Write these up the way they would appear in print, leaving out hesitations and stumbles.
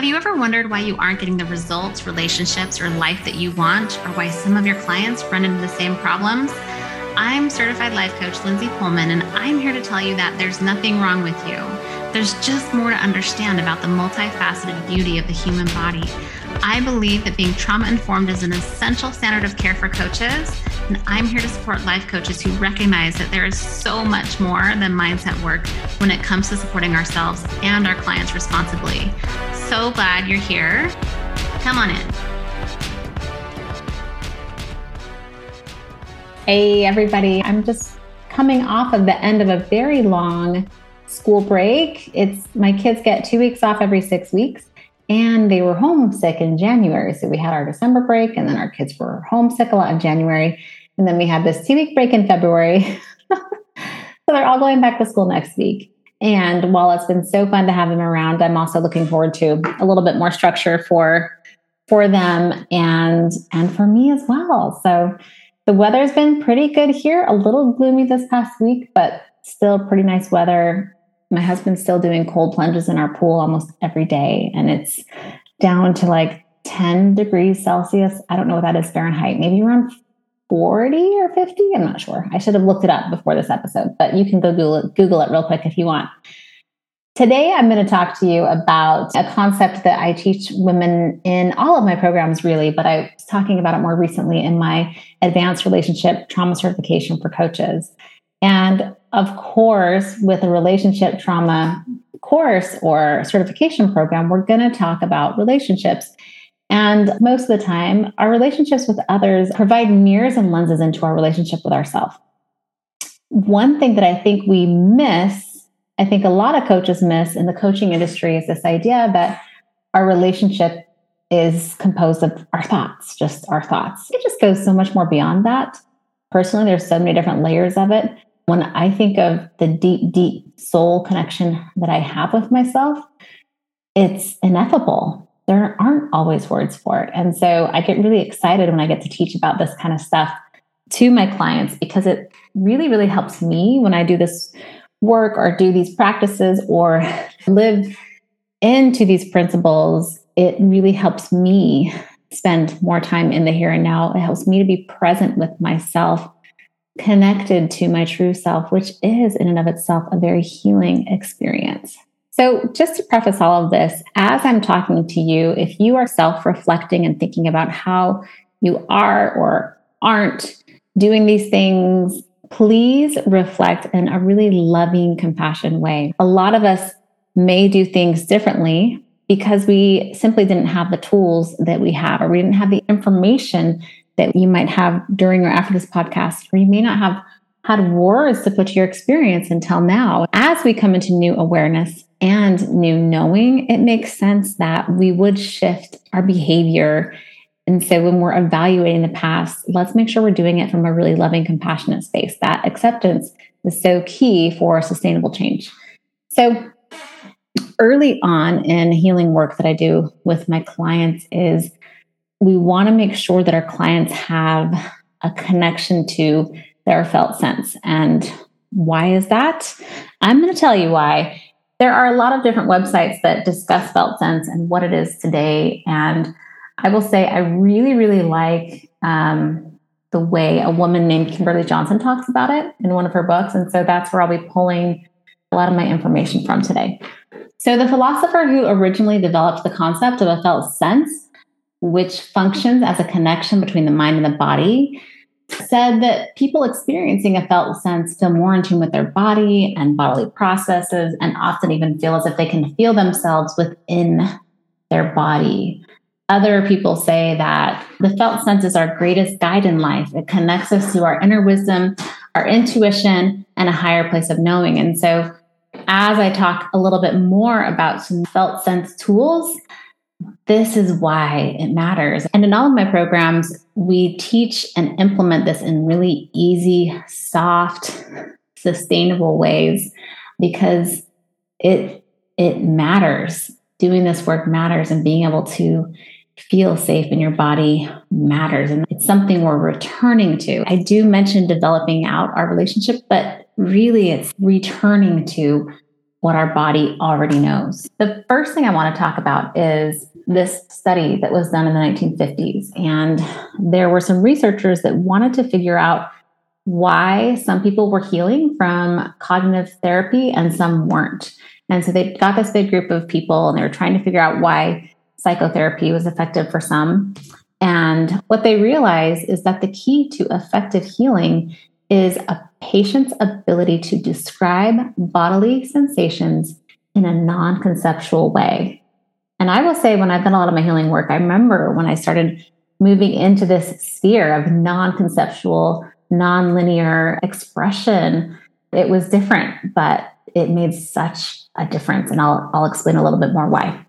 Have you ever wondered why you aren't getting the results, relationships, or life that you want, or why some of your clients run into the same problems? I'm certified life coach Lindsay Poelman, and I'm here to tell you that there's nothing wrong with you. There's just more to understand about the multifaceted beauty of the human body. I believe that being trauma-informed is an essential standard of care for coaches, and I'm here to support life coaches who recognize that there is so much more than mindset work when it comes to supporting ourselves and our clients responsibly. So glad you're here. Come on in. Hey, everybody. I'm just coming off of the end of a very long school break. My kids get 2 weeks off every 6 weeks, and they were homesick in January. So we had our December break, and then our kids were homesick a lot in January. And then we had this 2-week break in February. So they're all going back to school next week. And while it's been so fun to have them around, I'm also looking forward to a little bit more structure for them and for me as well. So the weather's been pretty good here, a little gloomy this past week, but still pretty nice weather. My husband's still doing cold plunges in our pool almost every day, and it's down to like 10 degrees Celsius. I don't know what that is Fahrenheit, maybe around 40 or 50. I'm not sure. I should have looked it up before this episode, but you can go Google it real quick if you want. Today, I'm going to talk to you about a concept that I teach women in all of my programs, really, but I was talking about it more recently in my advanced relationship trauma certification for coaches. And of course, with a relationship trauma course or certification program, we're going to talk about relationships. And most of the time, our relationships with others provide mirrors and lenses into our relationship with ourselves. One thing that I think we miss, I think a lot of coaches miss in the coaching industry, is this idea that our relationship is composed of our thoughts, just our thoughts. It just goes so much more beyond that. Personally, there's so many different layers of it. When I think of the deep, deep soul connection that I have with myself, it's ineffable. There aren't always words for it. And so I get really excited when I get to teach about this kind of stuff to my clients, because it really, really helps me when I do this work or do these practices or live into these principles. It really helps me spend more time in the here and now. It helps me to be present with myself, connected to my true self, which is in and of itself a very healing experience. So just to preface all of this, as I'm talking to you, if you are self-reflecting and thinking about how you are or aren't doing these things, please reflect in a really loving, compassionate way. A lot of us may do things differently because we simply didn't have the tools that we have, or we didn't have the information that you might have during or after this podcast, or you may not have had words to put to your experience until now. As we come into new awareness and new knowing, it makes sense that we would shift our behavior. And so when we're evaluating the past, let's make sure we're doing it from a really loving, compassionate space. That acceptance is so key for sustainable change. So early on in healing work that I do with my clients is we want to make sure that our clients have a connection to their felt sense. And why is that? I'm going to tell you why. There are a lot of different websites that discuss felt sense and what it is today. And I will say I really, really like the way a woman named Kimberly Johnson talks about it in one of her books. And so that's where I'll be pulling a lot of my information from today. So the philosopher who originally developed the concept of a felt sense, which functions as a connection between the mind and the body, said that people experiencing a felt sense feel more in tune with their body and bodily processes, and often even feel as if they can feel themselves within their body. Other people say that the felt sense is our greatest guide in life. It connects us to our inner wisdom, our intuition, and a higher place of knowing. And so as I talk a little bit more about some felt sense tools, this is why it matters. And in all of my programs, we teach and implement this in really easy, soft, sustainable ways, because it matters. Doing this work matters, and being able to feel safe in your body matters. And it's something we're returning to. I do mention developing out our relationship, but really it's returning to what our body already knows. The first thing I want to talk about is this study that was done in the 1950s. And there were some researchers that wanted to figure out why some people were healing from cognitive therapy and some weren't. And so they got this big group of people and they were trying to figure out why psychotherapy was effective for some. And what they realized is that the key to effective healing is a patient's ability to describe bodily sensations in a non-conceptual way. And I will say, when I've done a lot of my healing work, I remember when I started moving into this sphere of non-conceptual, non-linear expression, it was different, but it made such a difference. And I'll explain a little bit more why.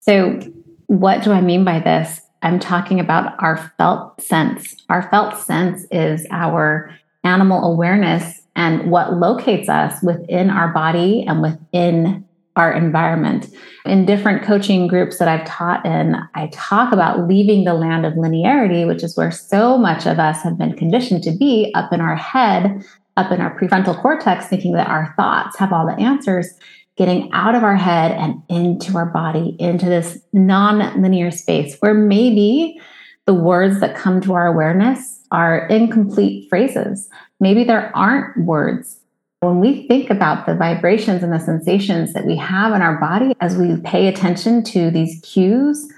So what do I mean by this? I'm talking about our felt sense. Our felt sense is our animal awareness and what locates us within our body and within our environment. In different coaching groups that I've taught in, I talk about leaving the land of linearity, which is where so much of us have been conditioned to be, up in our head, up in our prefrontal cortex, thinking that our thoughts have all the answers, getting out of our head and into our body, into this non-linear space where maybe the words that come to our awareness are incomplete phrases. Maybe there aren't words. When we think about the vibrations and the sensations that we have in our body as we pay attention to these cues,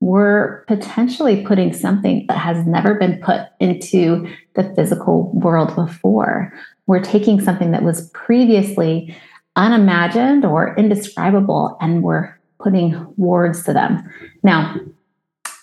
we're potentially putting something that has never been put into the physical world before. We're taking something that was previously unimagined or indescribable, and we're putting words to them. Now,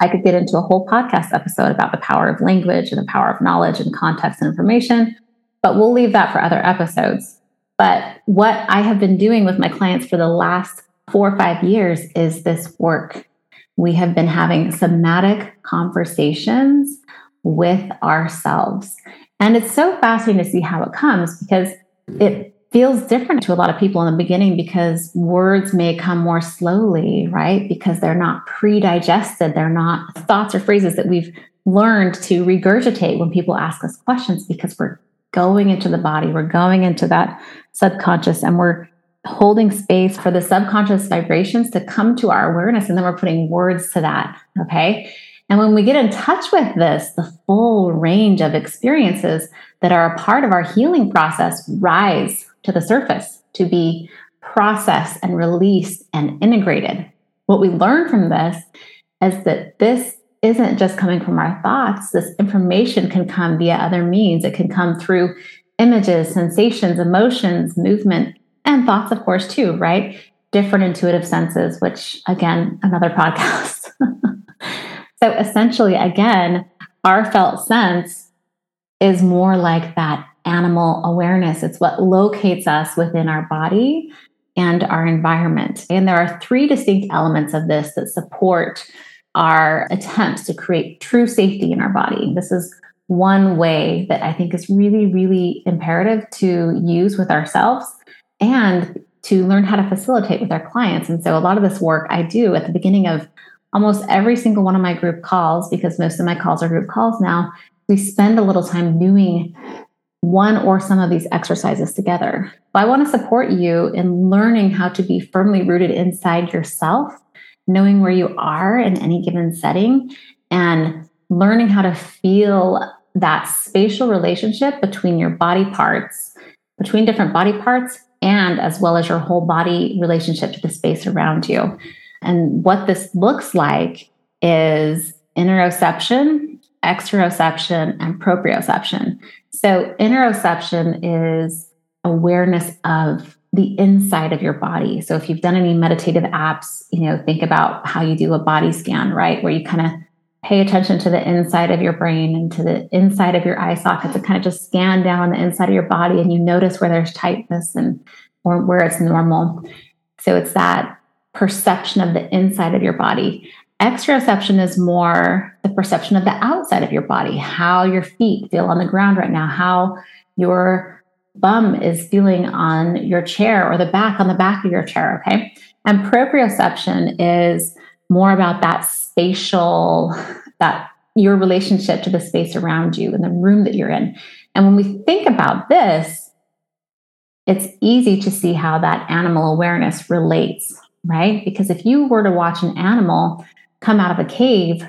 I could get into a whole podcast episode about the power of language and the power of knowledge and context and information, but we'll leave that for other episodes. But what I have been doing with my clients for the last 4 or 5 years is this work. We have been having somatic conversations with ourselves. And it's so fascinating to see how it comes, because it feels different to a lot of people in the beginning, because words may come more slowly, right? Because they're not pre-digested. They're not thoughts or phrases that we've learned to regurgitate when people ask us questions, because we're going into the body, we're going into that subconscious, and we're holding space for the subconscious vibrations to come to our awareness. And then we're putting words to that. Okay. And when we get in touch with this, the full range of experiences that are a part of our healing process rise to the surface to be processed and released and integrated. What we learn from this is that this isn't just coming from our thoughts. This information can come via other means. It can come through images, sensations, emotions, movement, and thoughts, of course, too, right? Different intuitive senses, which, again, another podcast. So essentially, again, our felt sense is more like that animal awareness. It's what locates us within our body and our environment. And there are 3 distinct elements of this that support our attempts to create true safety in our body. This is one way that I think is really, really imperative to use with ourselves and to learn how to facilitate with our clients. And so a lot of this work I do at the beginning of almost every single one of my group calls, because most of my calls are group calls now, we spend a little time doing one or some of these exercises together. But I want to support you in learning how to be firmly rooted inside yourself, knowing where you are in any given setting, and learning how to feel that spatial relationship between your body parts, between different body parts, and as well as your whole body relationship to the space around you. And what this looks like is interoception, exteroception, and proprioception. So interoception is awareness of the inside of your body. So if you've done any meditative apps, think about how you do a body scan, right? Where you kind of pay attention to the inside of your brain and to the inside of your eye sockets, and kind of just scan down the inside of your body, and you notice where there's tightness or where it's normal. So it's that perception of the inside of your body. Exteroception is more the perception of the outside of your body, how your feet feel on the ground right now, how your bum is feeling on your chair or on the back of your chair, okay? And proprioception is more about that spatial, that your relationship to the space around you and the room that you're in. And when we think about this, it's easy to see how that animal awareness relates, right? Because if you were to watch an animal come out of a cave,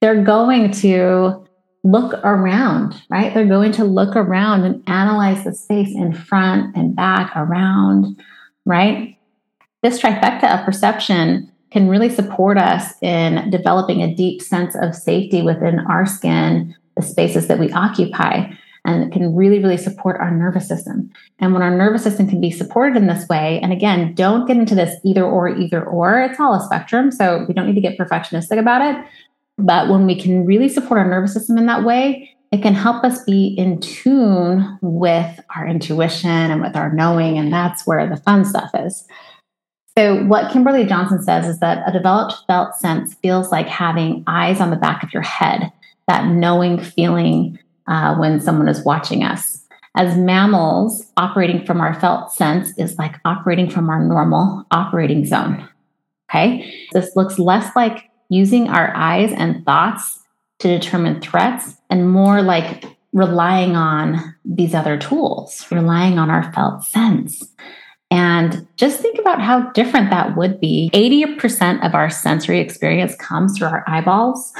they're going to look around, right? They're going to look around and analyze the space in front and back, around, right? This trifecta of perception can really support us in developing a deep sense of safety within our skin, the spaces that we occupy, and it can really, really support our nervous system. And when our nervous system can be supported in this way, and again, don't get into this either or, it's all a spectrum, so we don't need to get perfectionistic about it. But when we can really support our nervous system in that way, it can help us be in tune with our intuition and with our knowing, and that's where the fun stuff is. So what Kimberly Johnson says is that a developed felt sense feels like having eyes on the back of your head, that knowing feeling when someone is watching us. As mammals, operating from our felt sense is like operating from our normal operating zone, okay? This looks less like using our eyes and thoughts to determine threats and more like relying on these other tools, relying on our felt sense. And just think about how different that would be. 80% of our sensory experience comes through our eyeballs.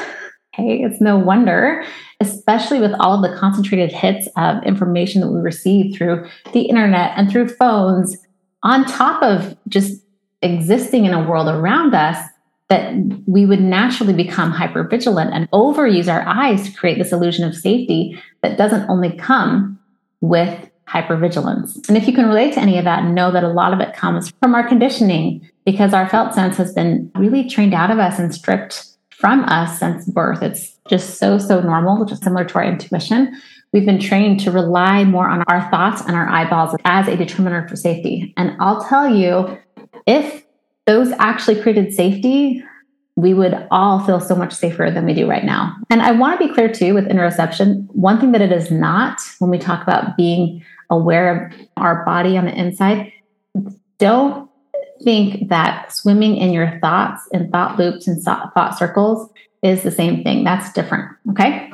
Okay, it's no wonder, especially with all of the concentrated hits of information that we receive through the internet and through phones, on top of just existing in a world around us, that we would naturally become hypervigilant and overuse our eyes to create this illusion of safety that doesn't only come with hypervigilance. And if you can relate to any of that, know that a lot of it comes from our conditioning, because our felt sense has been really trained out of us and stripped from us since birth. It's just so normal, which is similar to our intuition. We've been trained to rely more on our thoughts and our eyeballs as a determiner for safety. And I'll tell you, if those actually created safety, we would all feel so much safer than we do right now. And I want to be clear too with interoception, one thing that it is not, when we talk about being aware of our body on the inside, don't think that swimming in your thoughts and thought loops and thought circles is the same thing. That's different, okay?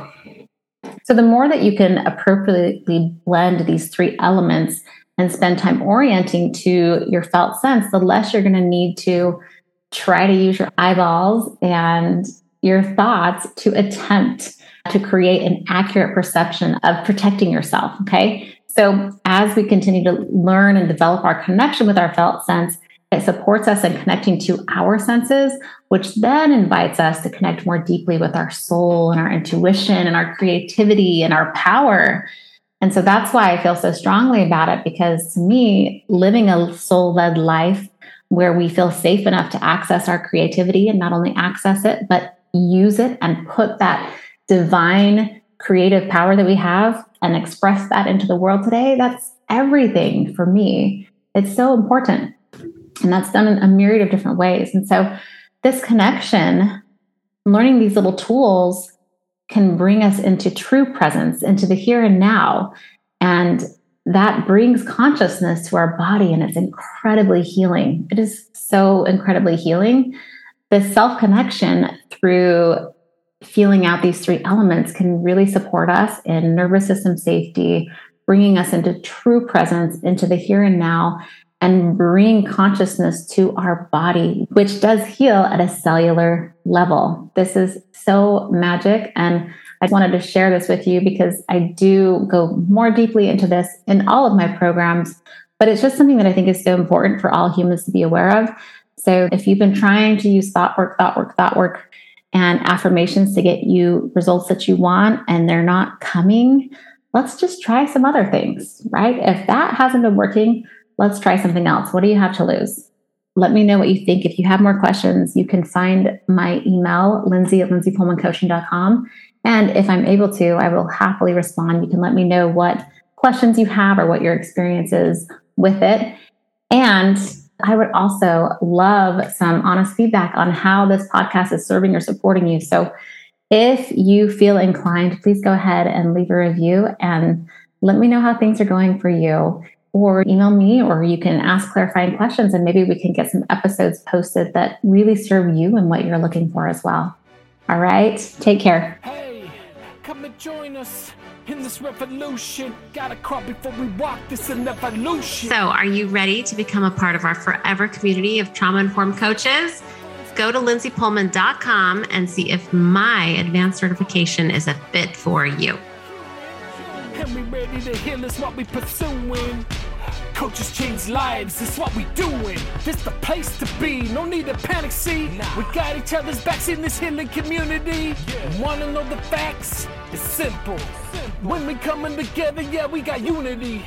So the more that you can appropriately blend these three elements and spend time orienting to your felt sense, the less you're going to need to try to use your eyeballs and your thoughts to attempt to create an accurate perception of protecting yourself, okay? So as we continue to learn and develop our connection with our felt sense, it supports us in connecting to our senses, which then invites us to connect more deeply with our soul and our intuition and our creativity and our power. And so that's why I feel so strongly about it, because to me, living a soul-led life where we feel safe enough to access our creativity and not only access it, but use it and put that divine creative power that we have and express that into the world today, that's everything for me. It's so important. And that's done in a myriad of different ways. And so this connection, learning these little tools, can bring us into true presence, into the here and now. And that brings consciousness to our body, and it's incredibly healing. It is so incredibly healing. The self-connection through feeling out these three elements can really support us in nervous system safety, bringing us into true presence, into the here and now, and bring consciousness to our body, which does heal at a cellular level. This is so magic. And I wanted to share this with you because I do go more deeply into this in all of my programs, but it's just something that I think is so important for all humans to be aware of. So if you've been trying to use thought work, and affirmations to get you results that you want, and they're not coming, let's just try some other things, right? If that hasn't been working, let's try something else. What do you have to lose? Let me know what you think. If you have more questions, you can find my email, lindsay@lindsaypoelmancoaching.com. And if I'm able to, I will happily respond. You can let me know what questions you have or what your experience is with it. And I would also love some honest feedback on how this podcast is serving or supporting you. So if you feel inclined, please go ahead and leave a review and let me know how things are going for you. Or email me, or you can ask clarifying questions, and maybe we can get some episodes posted that really serve you and what you're looking for as well. All right, take care. Hey, come and join us. in this revolution. Gotta crawl before we walk. This is an evolution. So are you ready to become a part of our forever community of trauma-informed coaches? Go to lindsaypoelman.com and see if my advanced certification is a fit for you. And we ready to heal, that's what we pursuing. Coaches change lives, that's what we doing. This the place to be, no need to panic, see. We got each other's backs in this healing community. Wanna know the facts? It's simple. When we coming together, yeah, we got unity.